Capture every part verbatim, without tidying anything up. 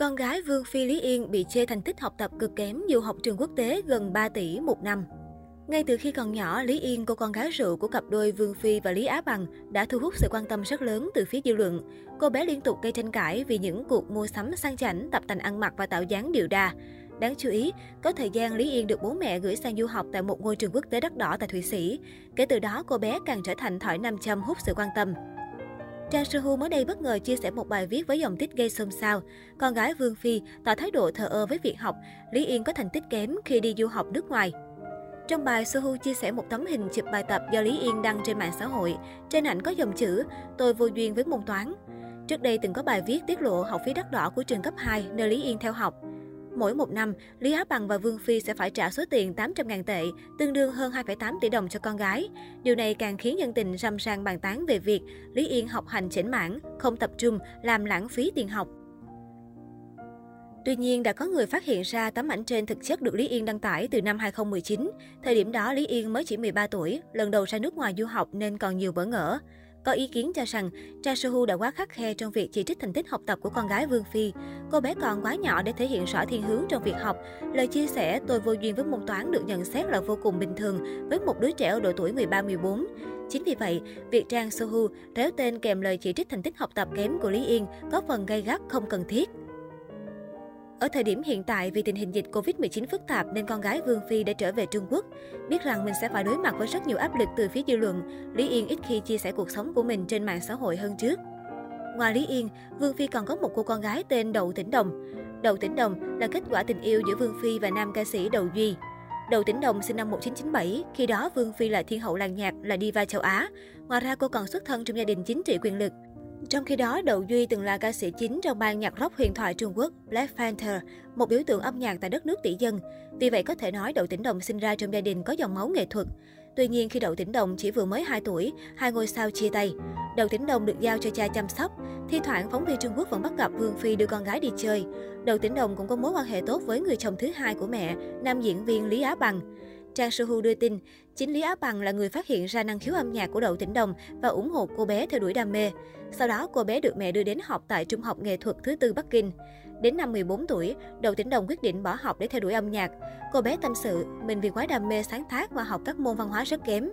Con gái Vương Phi Lý Yên bị chê thành tích học tập cực kém dù học trường quốc tế gần ba tỷ một năm. Ngay từ khi còn nhỏ, Lý Yên, cô con gái rượu của cặp đôi Vương Phi và Lý Á Bằng, đã thu hút sự quan tâm rất lớn từ phía dư luận. Cô bé liên tục gây tranh cãi vì những cuộc mua sắm sang chảnh, tập tành ăn mặc và tạo dáng điệu đà. Đáng chú ý, có thời gian Lý Yên được bố mẹ gửi sang du học tại một ngôi trường quốc tế đắt đỏ tại Thụy Sĩ. Kể từ đó, cô bé càng trở thành thỏi nam châm hút sự quan tâm. Trang Xuhu mới đây bất ngờ chia sẻ một bài viết với dòng tích gây xôn xao. Con gái Vương Phi tỏ thái độ thờ ơ với việc học, Lý Yên có thành tích kém khi đi du học nước ngoài. Trong bài, Sohu chia sẻ một tấm hình chụp bài tập do Lý Yên đăng trên mạng xã hội. Trên ảnh có dòng chữ, tôi vô duyên với môn toán. Trước đây từng có bài viết tiết lộ học phí đắt đỏ của trường cấp hai nơi Lý Yên theo học. Mỗi một năm, Lý Á Bằng và Vương Phi sẽ phải trả số tiền tám trăm nghìn tệ, tương đương hơn hai phẩy tám tỷ đồng cho con gái. Điều này càng khiến dân tình râm ran bàn tán về việc Lý Yên học hành chểnh mảng, không tập trung, làm lãng phí tiền học. Tuy nhiên, đã có người phát hiện ra tấm ảnh trên thực chất được Lý Yên đăng tải từ năm hai không một chín. Thời điểm đó, Lý Yên mới chỉ mười ba tuổi, lần đầu ra nước ngoài du học nên còn nhiều bỡ ngỡ. Có ý kiến cho rằng, Trang Yahoo đã quá khắt khe trong việc chỉ trích thành tích học tập của con gái Vương Phi. Cô bé còn quá nhỏ để thể hiện rõ thiên hướng trong việc học. Lời chia sẻ tôi vô duyên với môn toán được nhận xét là vô cùng bình thường với một đứa trẻ ở độ tuổi mười ba mười bốn. Chính vì vậy, việc Trang Yahoo réo tên kèm lời chỉ trích thành tích học tập kém của Lý Yên có phần gay gắt không cần thiết. Ở thời điểm hiện tại, vì tình hình dịch Covid mười chín phức tạp nên con gái Vương Phi đã trở về Trung Quốc. Biết rằng mình sẽ phải đối mặt với rất nhiều áp lực từ phía dư luận, Lý Yên ít khi chia sẻ cuộc sống của mình trên mạng xã hội hơn trước. Ngoài Lý Yên, Vương Phi còn có một cô con gái tên Đậu Thỉnh Đồng. Đậu Thỉnh Đồng là kết quả tình yêu giữa Vương Phi và nam ca sĩ Đậu Duy. Đậu Thỉnh Đồng sinh năm một nghìn chín trăm chín mươi bảy, khi đó Vương Phi là thiên hậu làng nhạc, là diva châu Á. Ngoài ra, cô còn xuất thân trong gia đình chính trị quyền lực. Trong khi đó, Đậu Duy từng là ca sĩ chính trong ban nhạc rock huyền thoại Trung Quốc Black Panther, một biểu tượng âm nhạc tại đất nước tỷ dân. Vì vậy, có thể nói Đậu Thỉnh Đồng sinh ra trong gia đình có dòng máu nghệ thuật. Tuy nhiên, khi Đậu Thỉnh Đồng chỉ vừa mới hai tuổi, hai ngôi sao chia tay. Đậu Thỉnh Đồng được giao cho cha chăm sóc. Thi thoảng, phóng viên Trung Quốc vẫn bắt gặp Vương Phi đưa con gái đi chơi. Đậu Thỉnh Đồng cũng có mối quan hệ tốt với người chồng thứ hai của mẹ, nam diễn viên Lý Á Bằng. Trang Sohu đưa tin, chính Lý Á Bằng là người phát hiện ra năng khiếu âm nhạc của Đậu Thỉnh Đồng và ủng hộ cô bé theo đuổi đam mê. Sau đó, cô bé được mẹ đưa đến học tại Trung học Nghệ thuật thứ tư Bắc Kinh. Đến năm mười bốn tuổi, Đậu Thỉnh Đồng quyết định bỏ học để theo đuổi âm nhạc. Cô bé tâm sự, mình vì quá đam mê sáng tác mà học các môn văn hóa rất kém.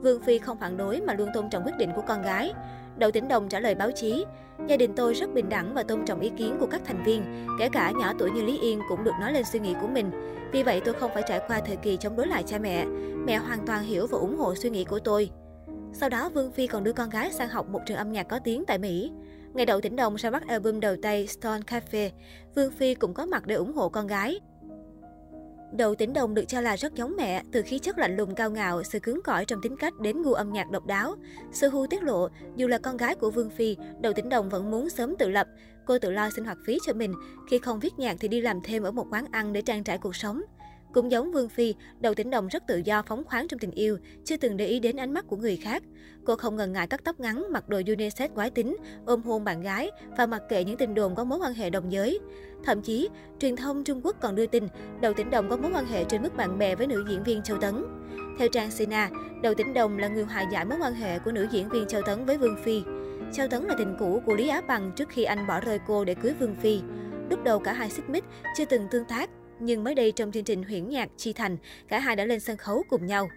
Vương Phi không phản đối mà luôn tôn trọng quyết định của con gái. Đậu Thỉnh Đồng trả lời báo chí, gia đình tôi rất bình đẳng và tôn trọng ý kiến của các thành viên, kể cả nhỏ tuổi như Lý Yên cũng được nói lên suy nghĩ của mình. Vì vậy tôi không phải trải qua thời kỳ chống đối lại cha mẹ, mẹ hoàn toàn hiểu và ủng hộ suy nghĩ của tôi. Sau đó Vương Phi còn đưa con gái sang học một trường âm nhạc có tiếng tại Mỹ. Ngày Đậu Thỉnh Đồng ra mắt album đầu tay Stone Cafe, Vương Phi cũng có mặt để ủng hộ con gái. Đậu Thỉnh Đồng được cho là rất giống mẹ, từ khí chất lạnh lùng cao ngạo, sự cứng cỏi trong tính cách đến gu âm nhạc độc đáo. Sohu tiết lộ, dù là con gái của Vương Phi, Đậu Thỉnh Đồng vẫn muốn sớm tự lập. Cô tự lo sinh hoạt phí cho mình, khi không viết nhạc thì đi làm thêm ở một quán ăn để trang trải cuộc sống. Cũng giống Vương Phi, Đậu Thỉnh Đồng rất tự do phóng khoáng trong tình yêu, chưa từng để ý đến ánh mắt của người khác. Cô không ngần ngại cắt tóc ngắn, mặc đồ unisex quái tính, ôm hôn bạn gái và mặc kệ những tin đồn có mối quan hệ đồng giới. Thậm chí, truyền thông Trung Quốc còn đưa tin Đậu Thỉnh Đồng có mối quan hệ trên mức bạn bè với nữ diễn viên Châu Tấn. Theo trang Sina, Đậu Thỉnh Đồng là người hòa giải mối quan hệ của nữ diễn viên Châu Tấn với Vương Phi. Châu Tấn là tình cũ của Lý Á Bằng trước khi anh bỏ rơi cô để cưới Vương Phi. Lúc đầu cả hai xích mích, chưa từng tương tác. Nhưng mới đây trong chương trình Huyền nhạc Chi Thành, cả hai đã lên sân khấu cùng nhau.